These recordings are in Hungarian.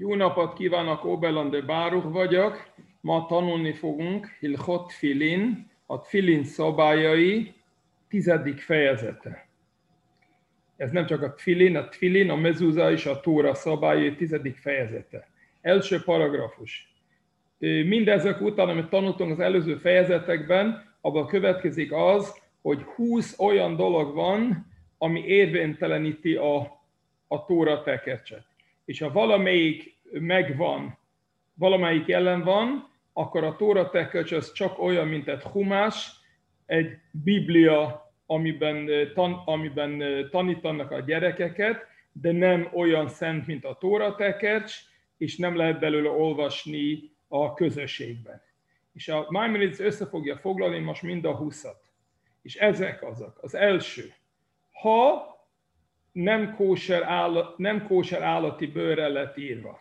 Jó napot kívánok, Oberland Baruch vagyok. Ma tanulni fogunk Hilchot TFilin, a tfilin szabályai 10. fejezete. Ez nem csak a tfilin, a mezuzá és a tóra szabályai 10. fejezete. Első paragrafus. Mindezek után, amit tanultunk az előző fejezetekben, abban következik az, hogy 20 olyan dolog van, ami érvényteleníti a tóra tekercset. És ha valamelyik megvan, valamelyik jelen van, akkor a tóra tekercs az csak olyan, mint egy chumás, egy biblia, amiben tanítanak a gyerekeket, de nem olyan szent, mint a tóra tekercs, és nem lehet belőle olvasni a közösségben. És a Maimonidész össze fogja foglalni most mind a 20-at. És ezek azok. Az első. Ha nem kóser állati bőrrel lett írva,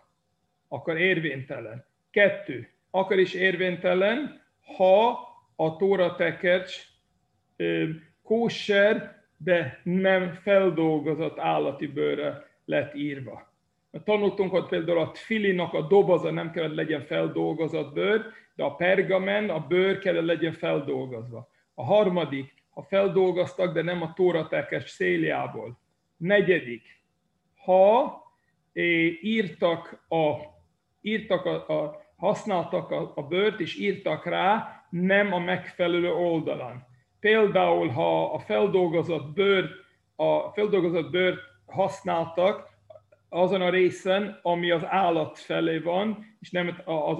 akkor érvénytelen. 2. Akkor is érvénytelen, ha a tóra tekercs kóser, de nem feldolgozott állati bőrrel lett írva. Tanultunk, hogy például a tfilinak a doboza nem kellett legyen feldolgozott bőr, de a pergamen, a bőr kellett legyen feldolgozva. A harmadik, ha feldolgoztak, de nem a tóra tekercs széljából. 4. Ha használtak a bőrt, és írtak rá nem a megfelelő oldalán. Például, ha a feldolgozott bőrt használtak azon a részen, ami az állat felé van, és nem az,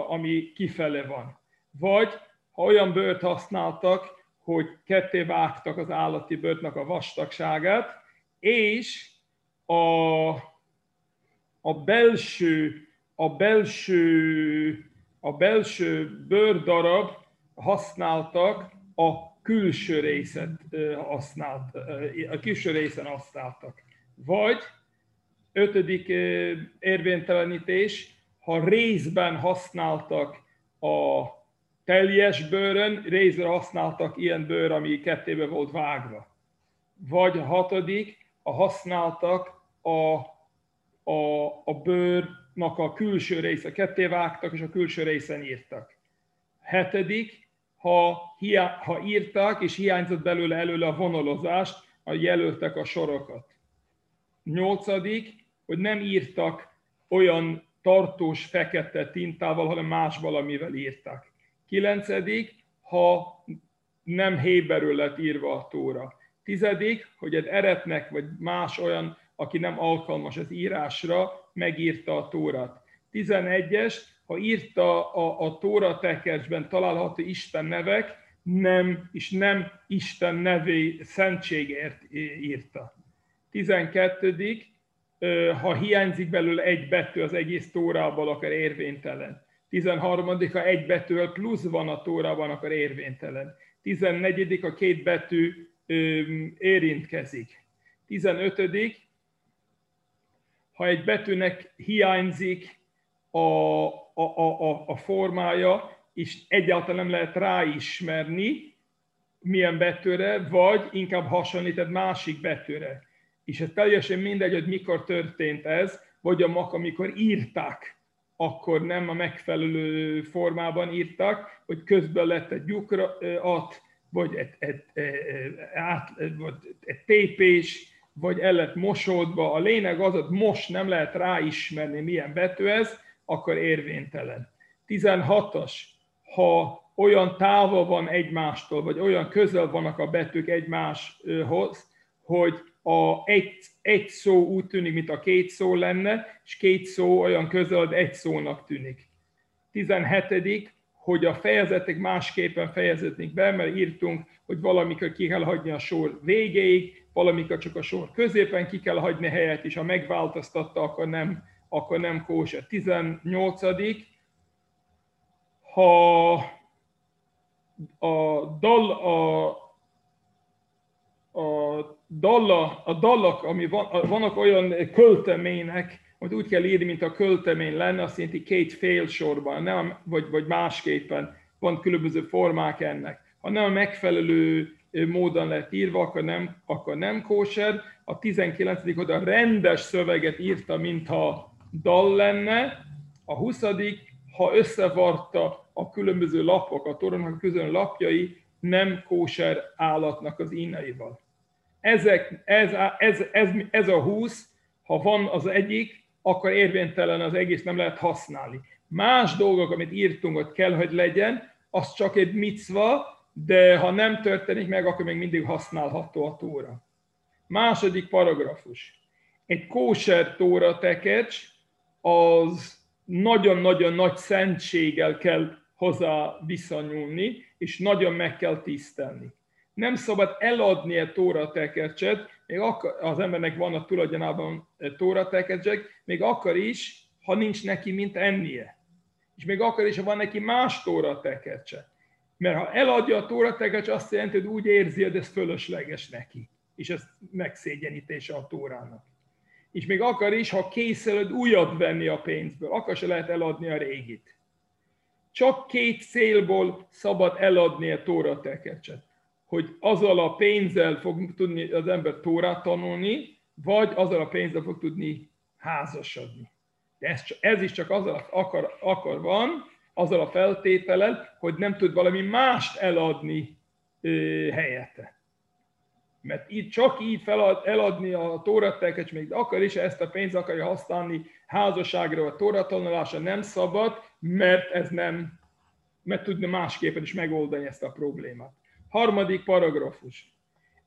ami kifele van. Vagy ha olyan bőrt használtak, hogy ketté vágtak az állati bőrtnek a vastagságát, és a belső bőrdarab használtak, a külső részen használtak. Vagy 5. érvénytelenítés, ha részben használtak a teljes bőrön, részre használtak ilyen bőr, ami kettébe volt vágva. Vagy 6. a használtak a bőrnak a külső része, ketté vágtak, és a külső részen írtak. 7. ha írtak, és hiányzott belőle a vonalozást, ha jelöltek a sorokat. 8. hogy nem írtak olyan tartós fekete tintával, hanem más valamivel írtak. 9. ha nem héberül lett írva a tóra. 10. hogy egy eretnek, vagy más olyan, aki nem alkalmas az írásra, megírta a tórát. 11. ha írta a tóra tekercsben található Isten nevek, nem Isten nevé szentségért írta. 12. ha hiányzik belőle egy betű az egész tórából, akkor érvénytelen. 13. ha egy betűvel plusz van a tórában, akkor érvénytelen. 14. ha két betű érintkezik. 15. ha egy betűnek hiányzik a formája, és egyáltalán nem lehet ráismerni, milyen betűre, vagy inkább hasonlít egy másik betűre. És ez teljesen mindegy, hogy mikor történt ez, vagy amikor írták, akkor nem a megfelelő formában írtak, hogy közben lett egy lyukraat, vagy egy tépés, vagy el lett mosódva. A lényeg az, hogy most nem lehet ráismerni, milyen betű ez, akkor érvénytelen. 16. ha olyan távol van egymástól, vagy olyan közel vannak a betűk egymáshoz, hogy egy szó úgy tűnik, mint a két szó lenne, és két szó olyan közel, hogy egy szónak tűnik. 17. hogy a fejezetek másképpen fejeződnek be, mert írtunk, hogy valamikor ki kell hagyni a sor végéig, valamikor csak a sor középen ki kell hagyni helyet, és ha megváltoztatta, akkor nem kóser. 18. ha a dallak, ami vannak olyan költemények, hogy úgy kell írni, mint a költemény lenne, azt jelenti két fél sorban, nem, vagy másképpen, van különböző formák ennek. Ha nem a megfelelő módon lett írva, akkor nem kóser. A 19. hogy a rendes szöveget írta, mintha dal lenne, a 20., ha összevarta a különböző lapokat, a Tórának különböző lapjai nem kóser állatnak az íneival. Ez a 20, ha van az egyik, akkor érvénytelen az egész, nem lehet használni. Más dolgok, amit írtunk, hogy kell, hogy legyen, az csak egy micva, de ha nem történik meg, akkor még mindig használható a tóra. 2. paragrafus. Egy kóser tóra tekercs, az nagyon-nagyon nagy szentséggel kell hozzá visszanyúlni, és nagyon meg kell tisztelni. Nem szabad eladni a tóra tekercset, még az embernek van a tulajdonában tóra tekercsek, még akkor is, ha nincs neki, mint ennie. És még akkor is, ha van neki más tóra tekercse. Mert ha eladja a tóra tekercset, azt jelenti, hogy úgy érzi, hogy ez fölösleges neki. És ez megszégyenítése a tórának. És még akar is, ha készülöd újat venni a pénzből, akkor se lehet eladni a régit. Csak 2 célból szabad eladni a tóra tekercset. Hogy azzal a pénzzel fog tudni az ember tórát tanulni, vagy azzal a pénzzel fog tudni házasodni. De ez is csak azzal akar van, azzal a feltétellel, hogy nem tud valami mást eladni helyette. Mert így, csak így eladni a tóra tekercs, még akar is, ezt a pénzt akarja használni házasságra, a tóra tanulásra nem szabad, mert ez nem, mert tudni másképpen is megoldani ezt a problémát. 3. paragrafus.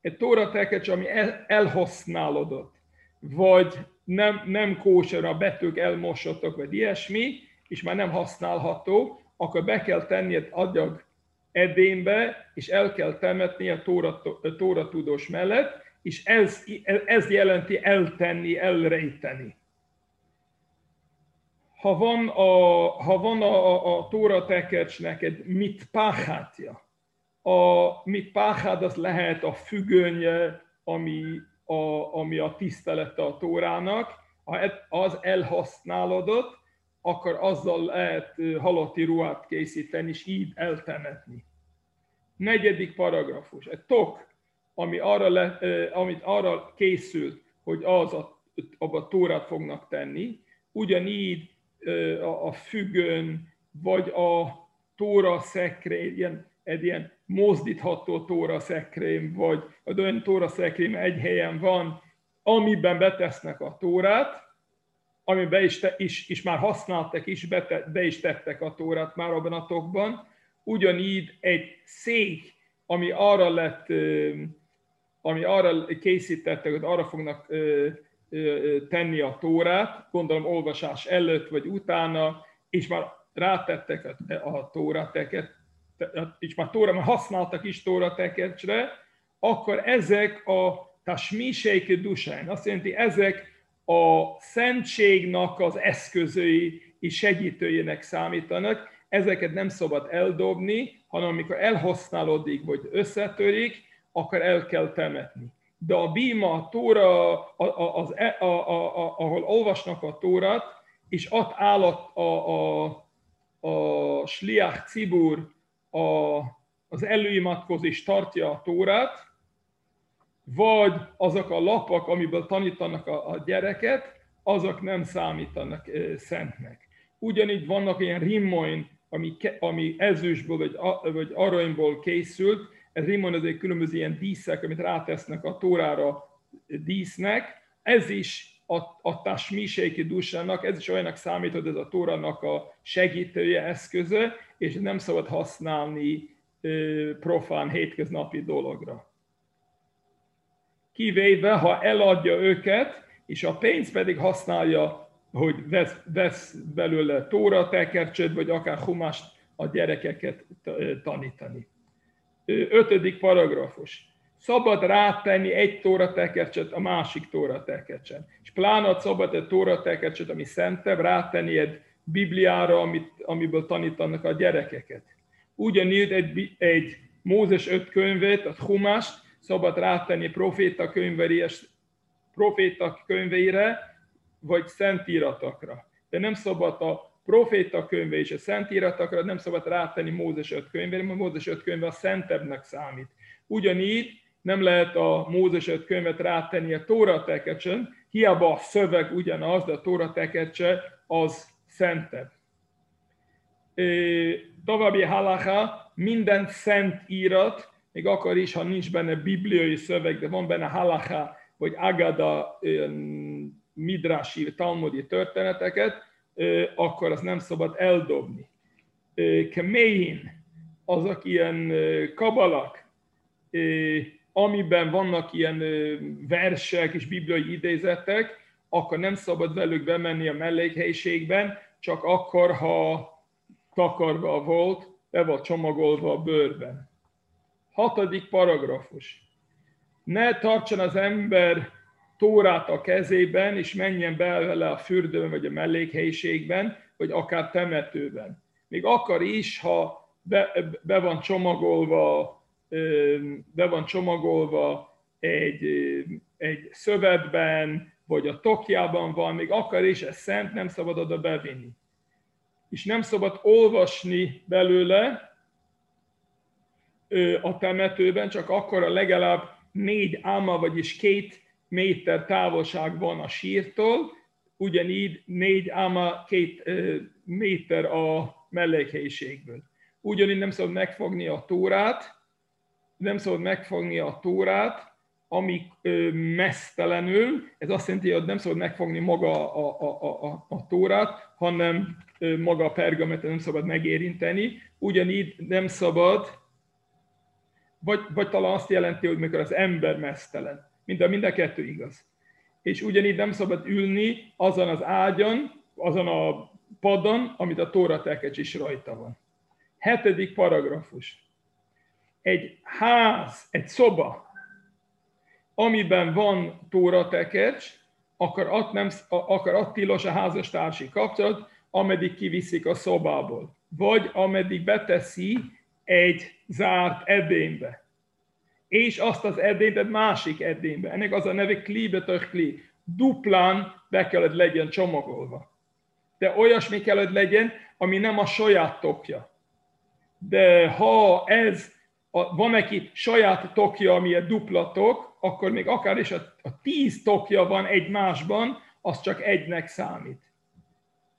Egy tóra tekercs, ami elhasználódott, vagy nem kóser, a betűk elmosottak, vagy ilyesmi, és már nem használható, akkor be kell tenni egy agyag edénybe, és el kell temetni a tóra tudós mellett, és ez jelenti eltenni, elrejteni. Ha van a tóra tekercsnek egy mitpáhátja, a mitpáhát az lehet a függönye, ami a tisztelete a tórának, ha az elhasználódott, akkor azzal lehet halotti ruhát készíteni, és így eltemetni. 4. paragrafus. Egy tok, amit arra készült, hogy abba tórát fognak tenni, ugyanígy a függön, vagy a tóra szekrény, egy ilyen mozdítható tóra szekrény, vagy a olyan tóra szekrény egy helyen van, amiben betesznek a tórát, amiben is már használtak, és be is tettek a tórát már abban a tokban. Ugyanígy egy szék, ami arra készítettek, hogy arra fognak tenni a tórát, gondolom olvasás előtt vagy utána, és már rátettek a tórateket, és már használtak is tóratekercsre, akkor ezek a tasmisejke dusán, azt jelenti, ezek a szentségnek az eszközei és segítőjének számítanak, ezeket nem szabad eldobni, hanem amikor elhasználódik vagy összetörik, akkor el kell temetni. De a bíma, a tóra, ahol olvasnak a tórát, és ott áll a sliach cibur, az előimatkozás tartja a tórát, vagy azok a lapok, amiből tanítanak a gyereket, azok nem számítanak szentnek. Ugyanígy vannak ilyen rimmoin, ami ezüstből vagy aranyból készült. Ez rimmoin az egy különböző ilyen díszek, amit rátesznek a tórára dísznek. Ez is a tasmisejke dusának, ez is olyanak számít, hogy ez a tórának a segítője, eszköze, és nem szabad használni profán, hétköznapi dologra. Kivéve, ha eladja őket, és a pénzt pedig használja, hogy vesz belőle tóra tekercset, vagy akár chumást a gyerekeket tanítani. 5. paragrafus. Szabad rátenni egy tóra tekercset a másik tóra tekercsen. És pláne szabad egy tóra tekercset, ami szentebb, rátenni egy Bibliára, amiből tanítanak a gyerekeket. Ugyanígy egy Mózes 5 könyvét, a chumást, szabad rátenni proféta könyveire, vagy szentíratokra. De nem szabad a proféta könyve és a szentíratokra, nem szabad rátenni Mózes 5 könyvére, mert Mózes 5 könyve a szentebbnek számít. Ugyanígy nem lehet a Mózes 5 könyvet rátenni a tóra tekercsen, Hiába a szöveg ugyanaz, de a Tóra tekercse az szentebb. További halacha, minden szent írat, még akkor is, ha nincs benne bibliai szöveg, de van benne halacha, vagy agada, midrási, talmudi történeteket, akkor azt nem szabad eldobni. Keméin, azok ilyen kabalak, amiben vannak ilyen versek és bibliai idézetek, akkor nem szabad velük bemenni a mellékhelyiségben, csak akkor, ha takarva volt, be volt csomagolva a bőrben. 6. paragrafus. Ne tartson az ember Tórát a kezében, és menjen be vele a fürdőben, vagy a mellékhelyiségben, vagy akár temetőben. Még akar is, ha be van csomagolva egy szövetben, vagy a tokjában van, még akar is, ez szent, nem szabad oda bevinni. És nem szabad olvasni belőle a temetőben, csak akkor a legalább 4 áma, vagyis 2 méter távolság van a sírtól, ugyanígy 4 áma, 2 méter a mellékhelyiségből. Ugyanígy nem szabad megfogni a Tórát, ami mesztelenül, ez azt jelenti, hogy nem szabad megfogni maga a Tórát, hanem maga a pergamentet nem szabad megérinteni, ugyanígy nem szabad, vagy talán azt jelenti, hogy mikor az ember mesztelen. Mind a kettő igaz. És ugyanígy nem szabad ülni azon az ágyon, azon a padon, amit a Tóra tekercs is rajta van. 7. paragrafus. Egy ház, egy szoba, amiben van Tóra tekercs, akkor ott tilos a házastársi kapcsolat, ameddig kiviszik a szobából, vagy ameddig beteszi egy zárt edénybe, és azt az edényt egy másik edénybe. Ennek az a neve klébetöklé, duplán be kellett legyen csomagolva. De olyasmi kellett legyen, ami nem a saját tokja. De ha van neki saját tokja, ami egy dupla tok, akkor még akár is a 10 tokja van egymásban, az csak egynek számít.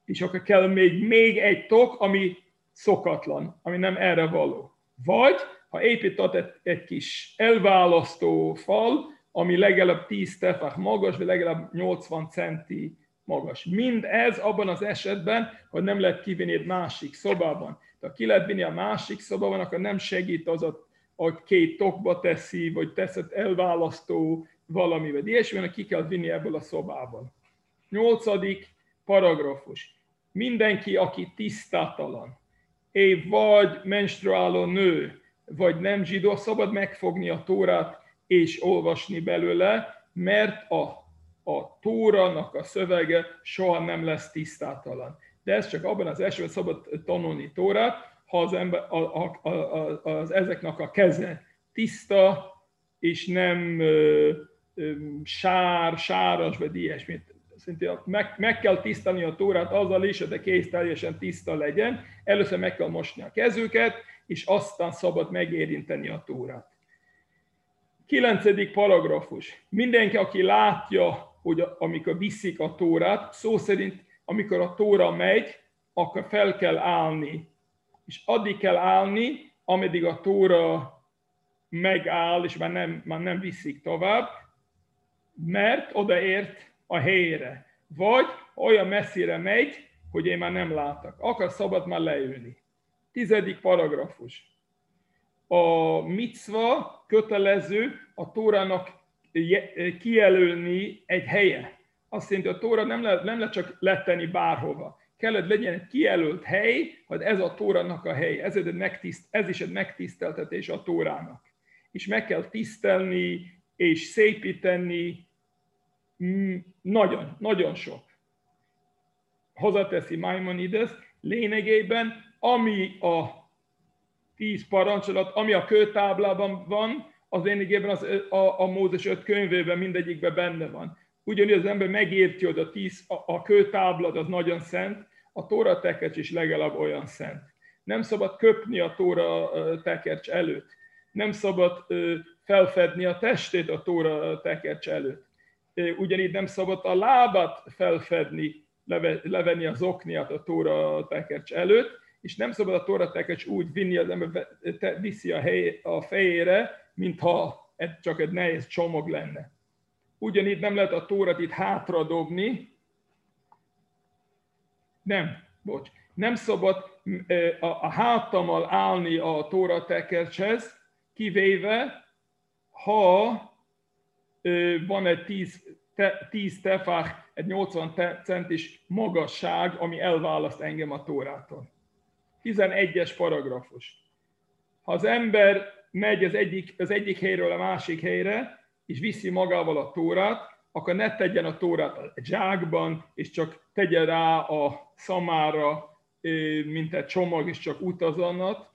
És akkor kell még egy tok, ami szokatlan, ami nem erre való. Vagy, ha épített egy kis elválasztó fal, ami legalább 10 tefach magas, vagy legalább 80 centi magas. Mind ez abban az esetben, hogy nem lehet kivinni egy másik szobában. De ha ki lehet vinni a másik szobában, akkor nem segít az, hogy 2 tokba teszi, vagy teszed elválasztó valami, vagy ilyesmi, hanem ki kell vinni ebből a szobában. 8. paragrafus. Mindenki, aki tisztátalan, vagy menstruáló nő, vagy nem zsidó, szabad megfogni a Tórát és olvasni belőle, mert a Tórának a szövege soha nem lesz tisztátalan. De ez csak abban az esetben szabad tanulni Tórát, ha az ember, ezeknek a keze tiszta, és nem sáras, vagy ilyesmit. Meg kell tisztani a Tórát azzal is, hogy a kéz teljesen tiszta legyen. Először meg kell mosni a kezüket, és aztán szabad megérinteni a Tórát. 9. paragrafus. Mindenki, aki látja, hogy amikor viszik a Tórát, szó szerint, amikor a Tóra megy, akkor fel kell állni. És addig kell állni, ameddig a Tóra megáll, és már nem viszik tovább, mert odaért a helyére, vagy olyan messzire megy, hogy én már nem látok. Akar szabad már leülni. 10. paragrafus. A micva kötelező a Tórának kijelölni egy helye. Azt jelenti, a Tóra nem lehet csak letenni bárhova. Kellett legyen egy kijelölt hely, hogy ez a Tórának a hely. Ez is egy megtiszteltetés a Tórának. És meg kell tisztelni, és szépíteni, nagyon, nagyon sok. Hozzáteszi Maimonidész, lényegében, ami a 10 parancsolat, ami a kőtáblában van, az lényegében a Mózes 5 könyvében mindegyikben benne van. Ugyanúgy az ember megérti, hogy a kőtáblad az nagyon szent, a Tóra tekercs is legalább olyan szent. Nem szabad köpni a Tóra tekercs előtt. Nem szabad felfedni a testét a Tóra tekercs előtt. ugyanígy nem szabad a lábat felfedni, levenni az okniát a Tóra tekercs előtt, és nem szabad a Tóra tekercs úgy vinni, az ember viszi a fejére, mintha csak egy nehéz csomag lenne. Ugyanígy nem lehet a Tórát itt hátradobni, nem szabad a hátammal állni a Tóra tekercshez, kivéve, ha van egy 10 tefáh, egy 80 centis magasság, ami elválaszt engem a Tórától. 11-es paragrafus. Ha az ember megy az egyik helyről a másik helyre, és viszi magával a Tórát, akkor ne tegyen a Tórát a zsákban, és csak tegye rá a szamára, mint egy csomag, és csak utazanat.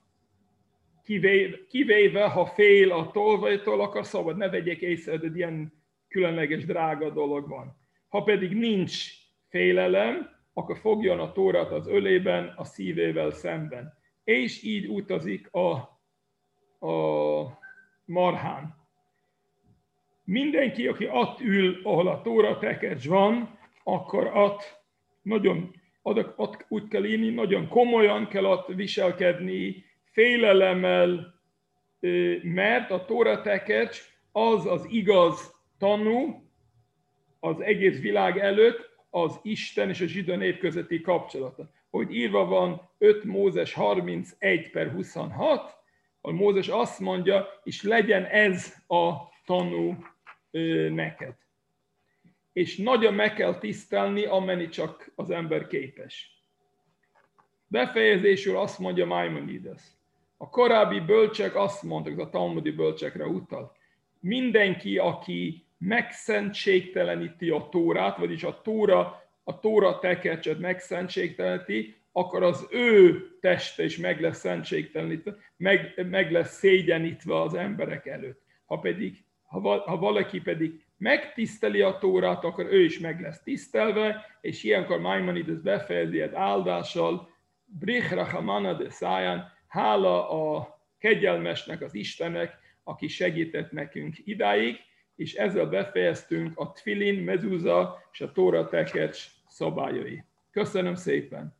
Kivéve, ha fél a tolvajtól, akkor szabad, ne vegyék észre, hogy ilyen különleges drága dolog van. Ha pedig nincs félelem, akkor fogjon a Tórát az ölében, a szívével szemben. És így utazik a marhán. Mindenki, aki ott ül, ahol a Tóra tekercs van, akkor ott úgy kell írni, nagyon komolyan kell ott viselkedni, félelemmel, mert a Tóra tekercs az igaz tanú az egész világ előtt, az Isten és a zsidó nép közötti kapcsolata. Hogy írva van 5 Mózes 31/26, a Mózes azt mondja, és legyen ez a tanú neked. És nagyon meg kell tisztelni, amennyi csak az ember képes. Befejezésül azt mondja Maimonidész. A korábbi bölcsek azt mondták, ez a talmudi bölcsekre utal. Mindenki, aki megszentségteleníti a Tórát, vagyis a Tóra tekercset megszentségteleníti, akkor az ő teste is meg lesz szentségtelenítve, meg lesz szégyenítve az emberek előtt. Ha valaki pedig megtiszteli a Tórát, akkor ő is meg lesz tisztelve, és ilyenkor Maimonides befejezi egy áldással, brichrachamana de száján, hála a kegyelmesnek, az Istennek, aki segített nekünk idáig, és ezzel befejeztünk a tfilin, mezuzá és a Tóra tekercs szabályai. Köszönöm szépen!